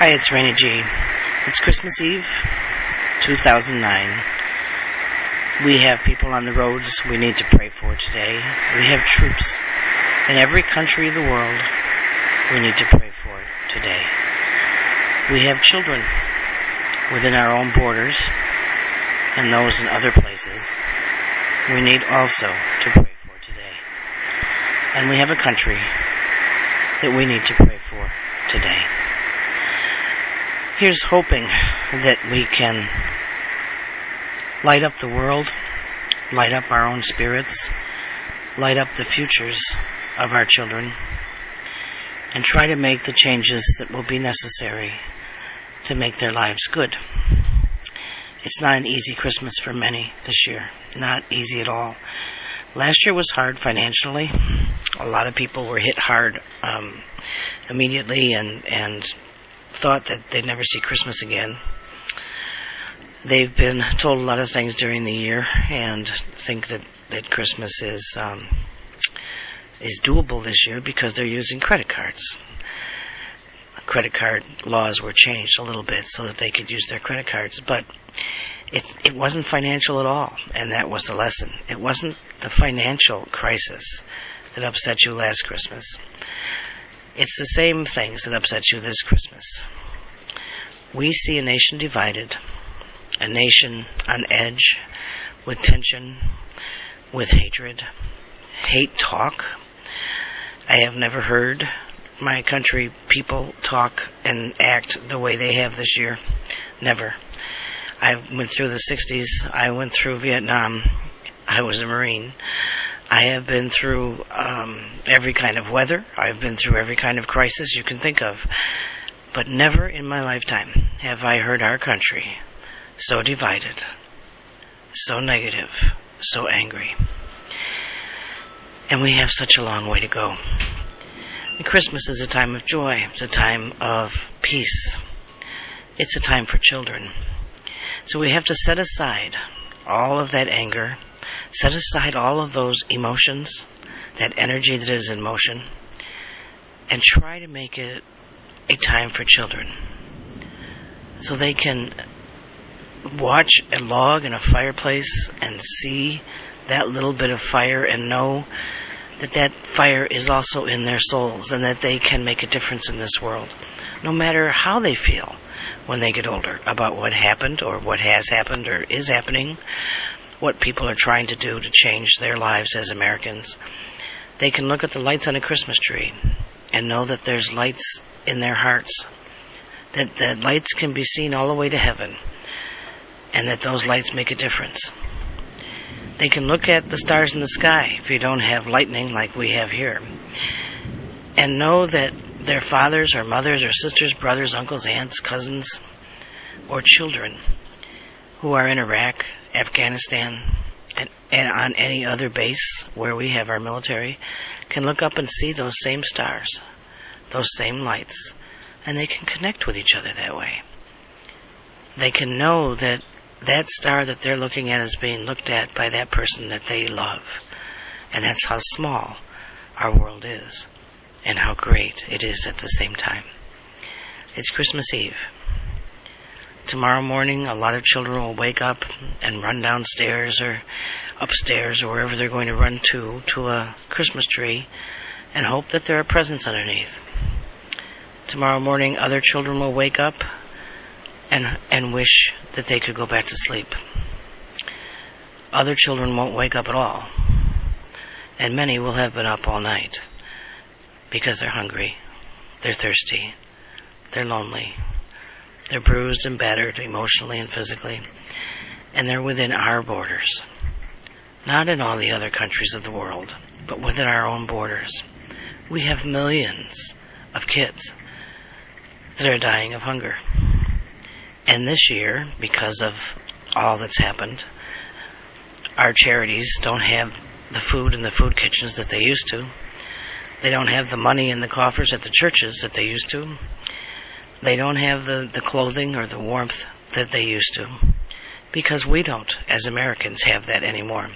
Hi, it's Rainy G. It's Christmas Eve, 2009. We have people on the roads we need to pray for today. We have troops in every country of the world we need to pray for today. We have children within our own borders and those in other places we need also to pray for today. And we have a country that we need to pray for today. Here's hoping that we can light up the world, light up our own spirits, light up the futures of our children, and try to make the changes that will be necessary to make their lives good. It's not an easy Christmas for many this year. Not easy at all. Last year was hard financially. A lot of people were hit hard immediately and thought that they'd never see Christmas again. They've been told a lot of things during the year and think that Christmas is doable this year because they're using credit cards. Credit card laws were changed a little bit so that they could use their credit cards, but it wasn't financial at all, and that was the lesson. It wasn't the financial crisis that upset you last Christmas. It's the same things that upset you this Christmas. We see a nation divided, a nation on edge, with tension, with hatred, hate talk. I have never heard my country people talk and act the way they have this year. Never. I went through the 60s. I went through Vietnam. I was a Marine. I have been through every kind of weather. I've been through every kind of crisis you can think of. But never in my lifetime have I heard our country so divided, so negative, so angry. And we have such a long way to go. Christmas is a time of joy. It's a time of peace. It's a time for children. So we have to set aside all of that anger, set aside all of those emotions, that energy that is in motion, and try to make it a time for children so they can watch a log in a fireplace and see that little bit of fire and know that fire is also in their souls and that they can make a difference in this world, no matter how they feel when they get older about what happened or what has happened or is happening, what people are trying to do to change their lives as Americans. They can look at the lights on a Christmas tree and know that there's lights in their hearts, that the lights can be seen all the way to heaven, and that those lights make a difference. They can look at the stars in the sky, if you don't have lightning like we have here, and know that their fathers or mothers or sisters, brothers, uncles, aunts, cousins, or children who are in Iraq, Afghanistan, and on any other base where we have our military can look up and see those same stars, those same lights, and they can connect with each other that way. They can know that that star that they're looking at is being looked at by that person that they love. And that's how small our world is and how great it is at the same time. It's Christmas Eve. Tomorrow morning, a lot of children will wake up and run downstairs or upstairs or wherever they're going to run to a Christmas tree and hope that there are presents underneath. Tomorrow morning, other children will wake up and wish that they could go back to sleep. Other children won't wake up at all, and many will have been up all night because they're hungry, they're thirsty, they're lonely, they're bruised and battered emotionally and physically, and they're within our borders. Not in all the other countries of the world, but within our own borders. We have millions of kids that are dying of hunger. And this year, because of all that's happened, our charities don't have the food in the food kitchens that they used to. They don't have the money in the coffers at the churches that they used to. They don't have the clothing or the warmth that they used to. Because we don't, as Americans, have that anymore.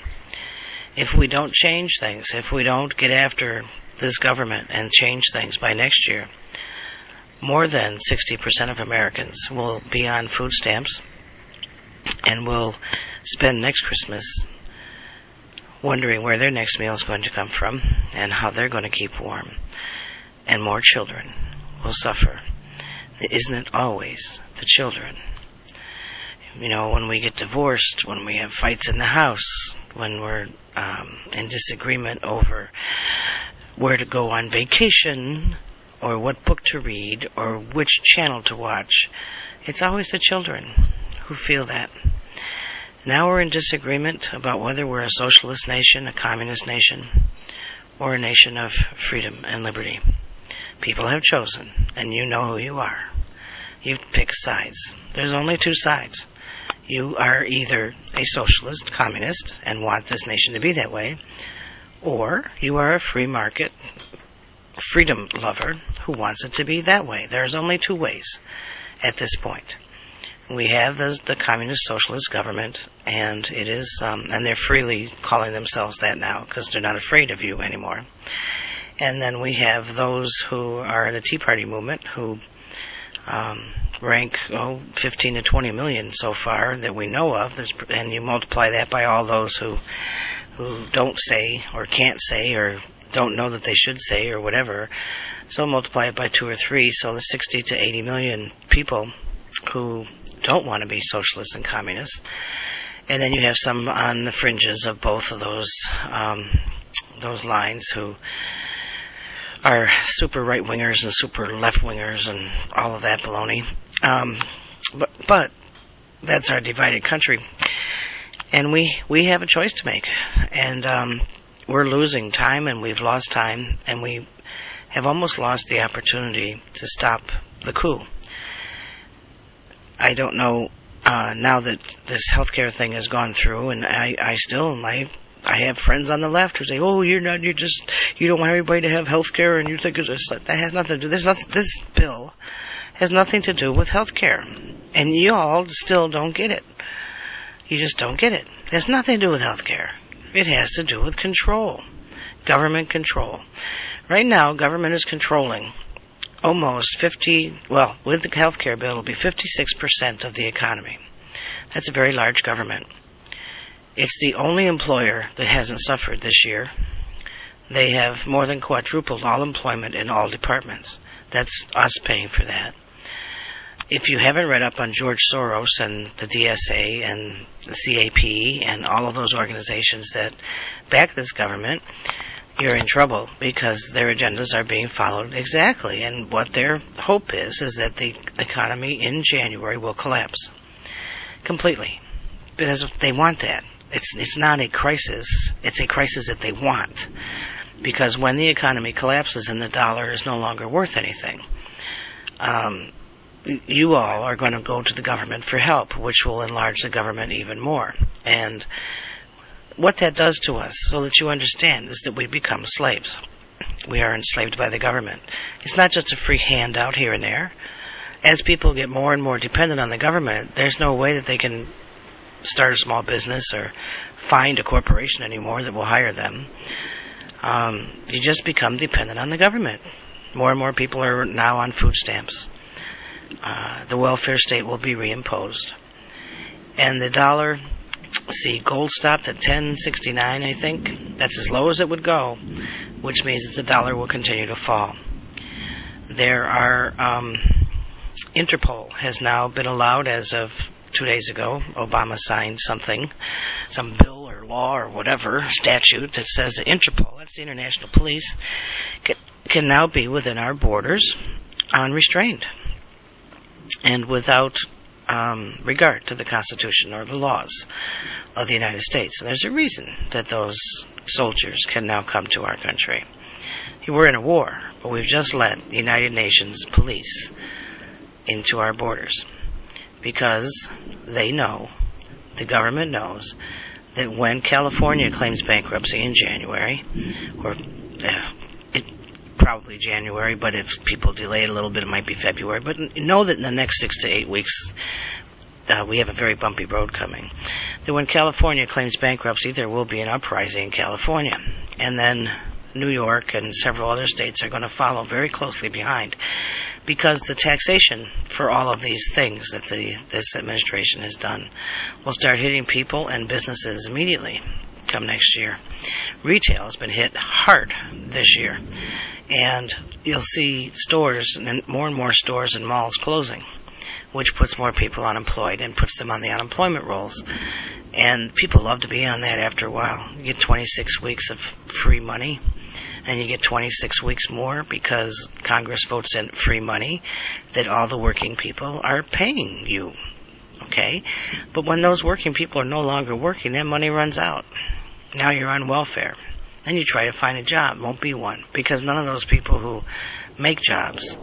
If we don't change things, if we don't get after this government and change things by next year, more than 60% of Americans will be on food stamps and will spend next Christmas wondering where their next meal is going to come from and how they're going to keep warm. And more children will suffer. Isn't it always the children? You know, when we get divorced, when we have fights in the house, when we're in disagreement over where to go on vacation or what book to read or which channel to watch, it's always the children who feel that. Now we're in disagreement about whether we're a socialist nation, a communist nation, or a nation of freedom and liberty. People have chosen, and you know who you are. You've picked sides. There's only two sides. You are either a socialist, communist, and want this nation to be that way, or you are a free market, freedom lover who wants it to be that way. There's only two ways at this point. We have the communist socialist government, and it is, and they're freely calling themselves that now because they're not afraid of you anymore. And then we have those who are in the Tea Party movement who rank 15 to 20 million so far that we know of. And you multiply that by all those who don't say or can't say or don't know that they should say or whatever. So multiply it by 2 or 3. So the 60 to 80 million people who don't want to be socialists and communists. And then you have some on the fringes of both of those lines who are super right-wingers and super left-wingers and all of that baloney. But that's our divided country. And we have a choice to make. And we're losing time, and we've lost time, and we have almost lost the opportunity to stop the coup. I don't know now that this healthcare thing has gone through, and I have friends on the left who say, "Oh, you don't want everybody to have health care, and you think it's that has nothing to do. This bill has nothing to do with health care, and you all still don't get it. You just don't get it. It has nothing to do with health care. It has to do with control, government control. Right now, government is controlling almost 50. Well, with the health care bill, it'll be 56% of the economy. That's a very large government. It's the only employer that hasn't suffered this year. They have more than quadrupled all employment in all departments. That's us paying for that. If you haven't read up on George Soros and the DSA and the CAP and all of those organizations that back this government, you're in trouble because their agendas are being followed exactly. And what their hope is that the economy in January will collapse completely because they want that. It's not a crisis. It's a crisis that they want. Because when the economy collapses and the dollar is no longer worth anything, you all are going to go to the government for help, which will enlarge the government even more. And what that does to us, so that you understand, is that we become slaves. We are enslaved by the government. It's not just a free handout here and there. As people get more and more dependent on the government, there's no way that they can start a small business or find a corporation anymore that will hire them. You just become dependent on the government. More and more people are now on food stamps. The welfare state will be reimposed. And the dollar, gold stopped at $10.69, I think. That's as low as it would go, which means that the dollar will continue to fall. There are, Interpol has now been allowed as of 2 days ago. Obama signed something, some bill or law or whatever statute that says that Interpol, that's the international police, can now be within our borders unrestrained and without regard to the Constitution or the laws of the United States. And there's a reason that those soldiers can now come to our country. We're in a war, but we've just let the United Nations police into our borders. Because they know, the government knows, that when California claims bankruptcy in January, or probably January, but if people delay it a little bit, it might be February. But know that in the next 6 to 8 weeks, we have a very bumpy road coming. That when California claims bankruptcy, there will be an uprising in California. And then New York and several other states are going to follow very closely behind, because the taxation for all of these things that this administration has done will start hitting people and businesses immediately come next year. Retail has been hit hard this year, and you'll see stores and more stores and malls closing, which puts more people unemployed and puts them on the unemployment rolls. And people love to be on that after a while. You get 26 weeks of free money, and you get 26 weeks more because Congress votes in free money that all the working people are paying you. Okay? But when those working people are no longer working, that money runs out. Now you're on welfare. Then you try to find a job. Won't be one, because none of those people who make jobs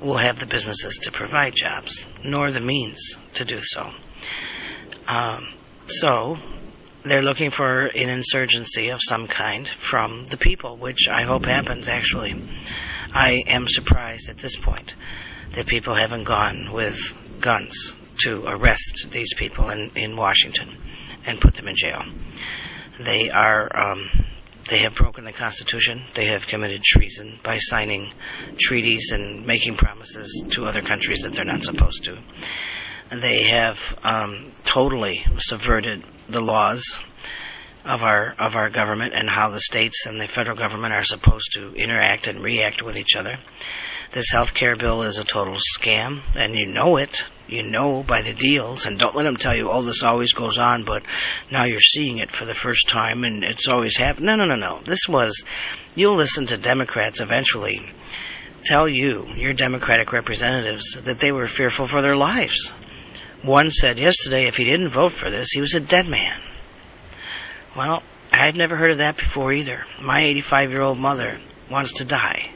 will have the businesses to provide jobs, nor the means to do so. So they're looking for an insurgency of some kind from the people, which I hope happens, actually. I am surprised at this point that people haven't gone with guns to arrest these people in Washington and put them in jail. They are... They have broken the Constitution. They have committed treason by signing treaties and making promises to other countries that they're not supposed to. They have totally subverted the laws of our government and how the states and the federal government are supposed to interact and react with each other. This health care bill is a total scam, and you know it. You know by the deals, and don't let them tell you, oh, this always goes on, but now you're seeing it for the first time, and it's always happened. No. You'll listen to Democrats eventually tell you, your Democratic representatives, that they were fearful for their lives. One said yesterday, if he didn't vote for this, he was a dead man. Well, I've never heard of that before either. My 85-year-old mother wants to die,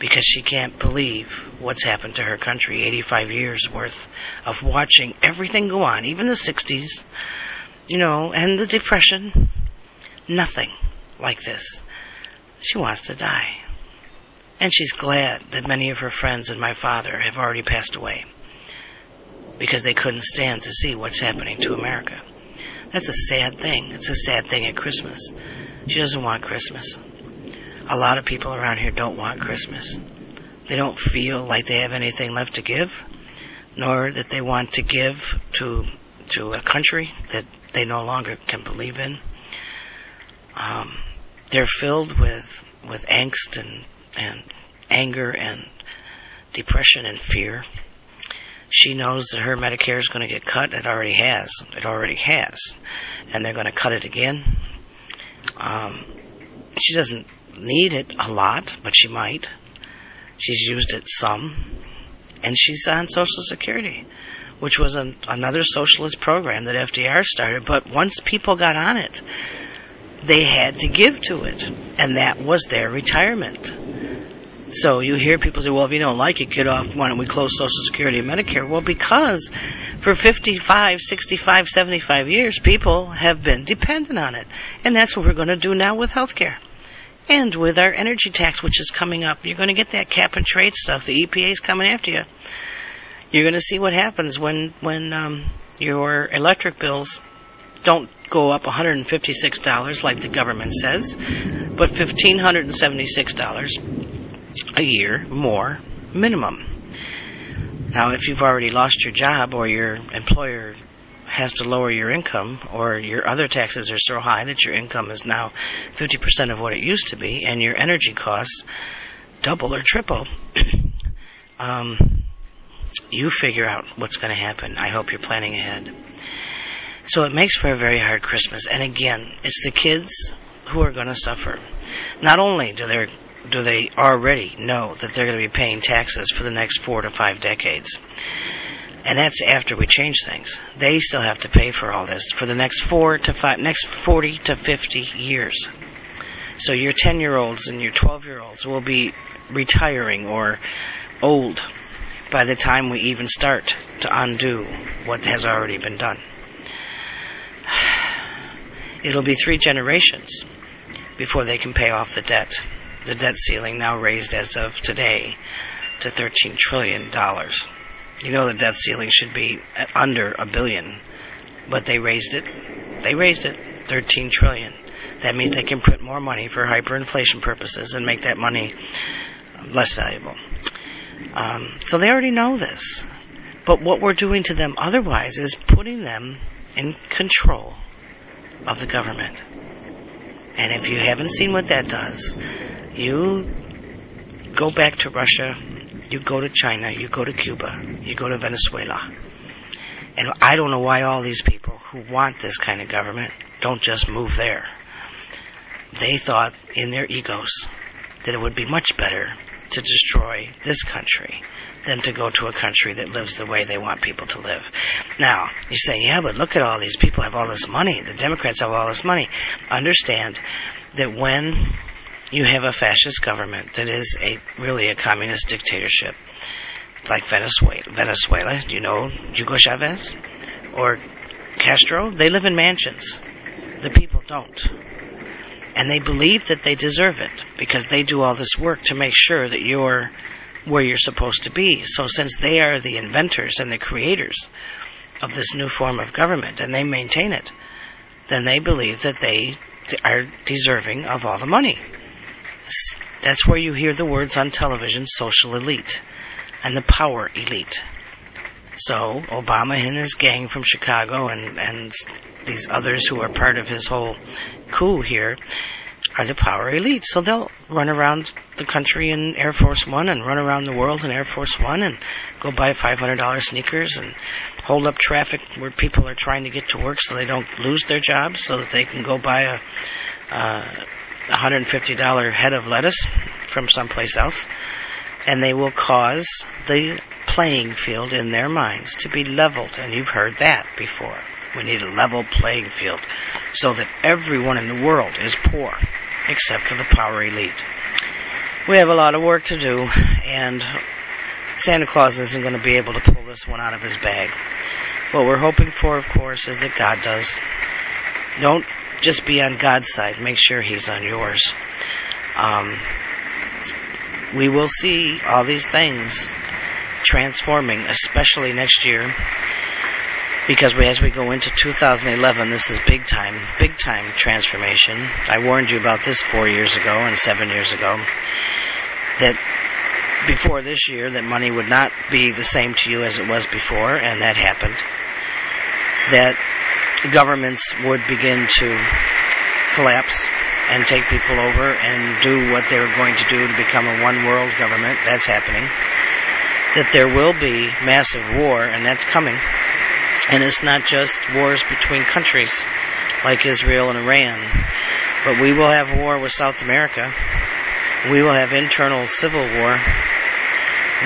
because she can't believe what's happened to her country, 85 years worth of watching everything go on, even the 60s, and the Depression. Nothing like this. She wants to die. And she's glad that many of her friends and my father have already passed away, because they couldn't stand to see what's happening to America. That's a sad thing. It's a sad thing at Christmas. She doesn't want Christmas. A lot of people around here don't want Christmas. They don't feel like they have anything left to give, nor that they want to give to a country that they no longer can believe in. They're filled with angst and anger and depression and fear. She knows that her Medicare is going to get cut. It already has. And they're going to cut it again. She doesn't need it a lot, but she might. She's used it some. And she's on Social Security, which was another socialist program that FDR started. But once people got on it, they had to give to it. And that was their retirement. So you hear people say, well, if you don't like it, get off. Why don't we close Social Security and Medicare? Well, because for 55, 65, 75 years, people have been dependent on it. And that's what we're going to do now with health care. And with our energy tax, which is coming up, you're going to get that cap-and-trade stuff. The EPA is coming after you. You're going to see what happens when your electric bills don't go up $156 like the government says, but $1,576 a year more minimum. Now, if you've already lost your job or your employer has to lower your income, or your other taxes are so high that your income is now 50% of what it used to be, and your energy costs double or triple, you figure out what's going to happen. I hope you're planning ahead. So it makes for a very hard Christmas. And again, it's the kids who are going to suffer. Not only do they already know that they're going to be paying taxes for the next 4 to 5 decades, and that's after we change things. They still have to pay for all this for the next 40 to 50 years. So your 10-year-olds and your 12-year-olds will be retiring or old by the time we even start to undo what has already been done. It'll be 3 generations before they can pay off the debt. The debt ceiling now raised as of today to $13 trillion. The debt ceiling should be under $1 billion, but they raised it. $13 trillion. That means they can print more money for hyperinflation purposes and make that money less valuable. So they already know this. But what we're doing to them otherwise is putting them in control of the government. And if you haven't seen what that does, you go back to Russia, you go to China, you go to Cuba, you go to Venezuela. And I don't know why all these people who want this kind of government don't just move there. They thought in their egos that it would be much better to destroy this country than to go to a country that lives the way they want people to live. Now, you say, yeah, but look at all these people have all this money. The Democrats have all this money. Understand that when you have a fascist government that is really a communist dictatorship, like Venezuela, you know, Hugo Chavez or Castro, they live in mansions. The people don't. And they believe that they deserve it because they do all this work to make sure that you're where you're supposed to be. So since they are the inventors and the creators of this new form of government and they maintain it, then they believe that they are deserving of all the money. That's where you hear the words on television, social elite and the power elite. So Obama and his gang from Chicago and these others who are part of his whole coup here are the power elite. So they'll run around the country in Air Force One and run around the world in Air Force One and go buy $500 sneakers and hold up traffic where people are trying to get to work so they don't lose their jobs, so that they can go buy a $150 head of lettuce from someplace else. And they will cause the playing field in their minds to be leveled. And you've heard that before. We need a level playing field so that everyone in the world is poor, except for the power elite. We have a lot of work to do, and Santa Claus isn't going to be able to pull this one out of his bag. What we're hoping for, of course, is that God does. Don't just be on God's side. Make sure He's on yours. We will see all these things transforming, especially next year, because as we go into 2011, this is big time transformation. I warned you about this 4 years ago and 7 years ago, that before this year, that money would not be the same to you as it was before, and that happened. That governments would begin to collapse and take people over and do what they were going to do to become a one-world government. That's happening. That there will be massive war, and that's coming. And it's not just wars between countries like Israel and Iran, but we will have war with South America. We will have internal civil war.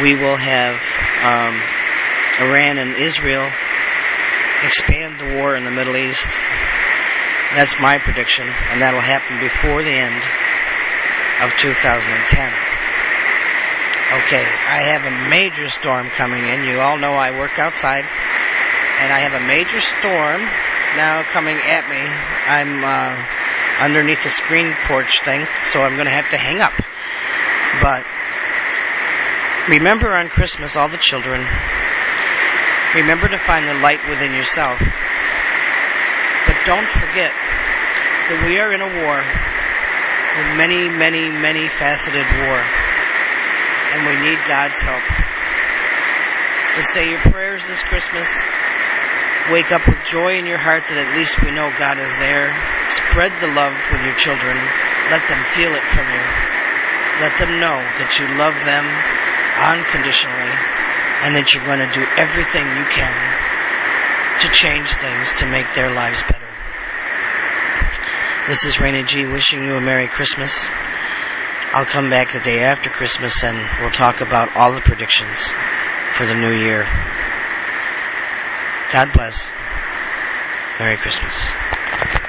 We will have Iran and Israel expand the war in the Middle East. That's my prediction, and that will happen before the end of 2010. Okay, I have a major storm coming in. You all know I work outside, and I have a major storm now coming at me. I'm underneath the screen porch thing, so I'm going to have to hang up. But remember on Christmas, all the children, remember to find the light within yourself. But don't forget that we are in a war, a many, many, many faceted war, and we need God's help. So say your prayers this Christmas. Wake up with joy in your heart that at least we know God is there. Spread the love with your children. Let them feel it from you. Let them know that you love them unconditionally and that you're going to do everything you can to change things, to make their lives better. This is Raina G. wishing you a Merry Christmas. I'll come back the day after Christmas and we'll talk about all the predictions for the new year. God bless. Merry Christmas.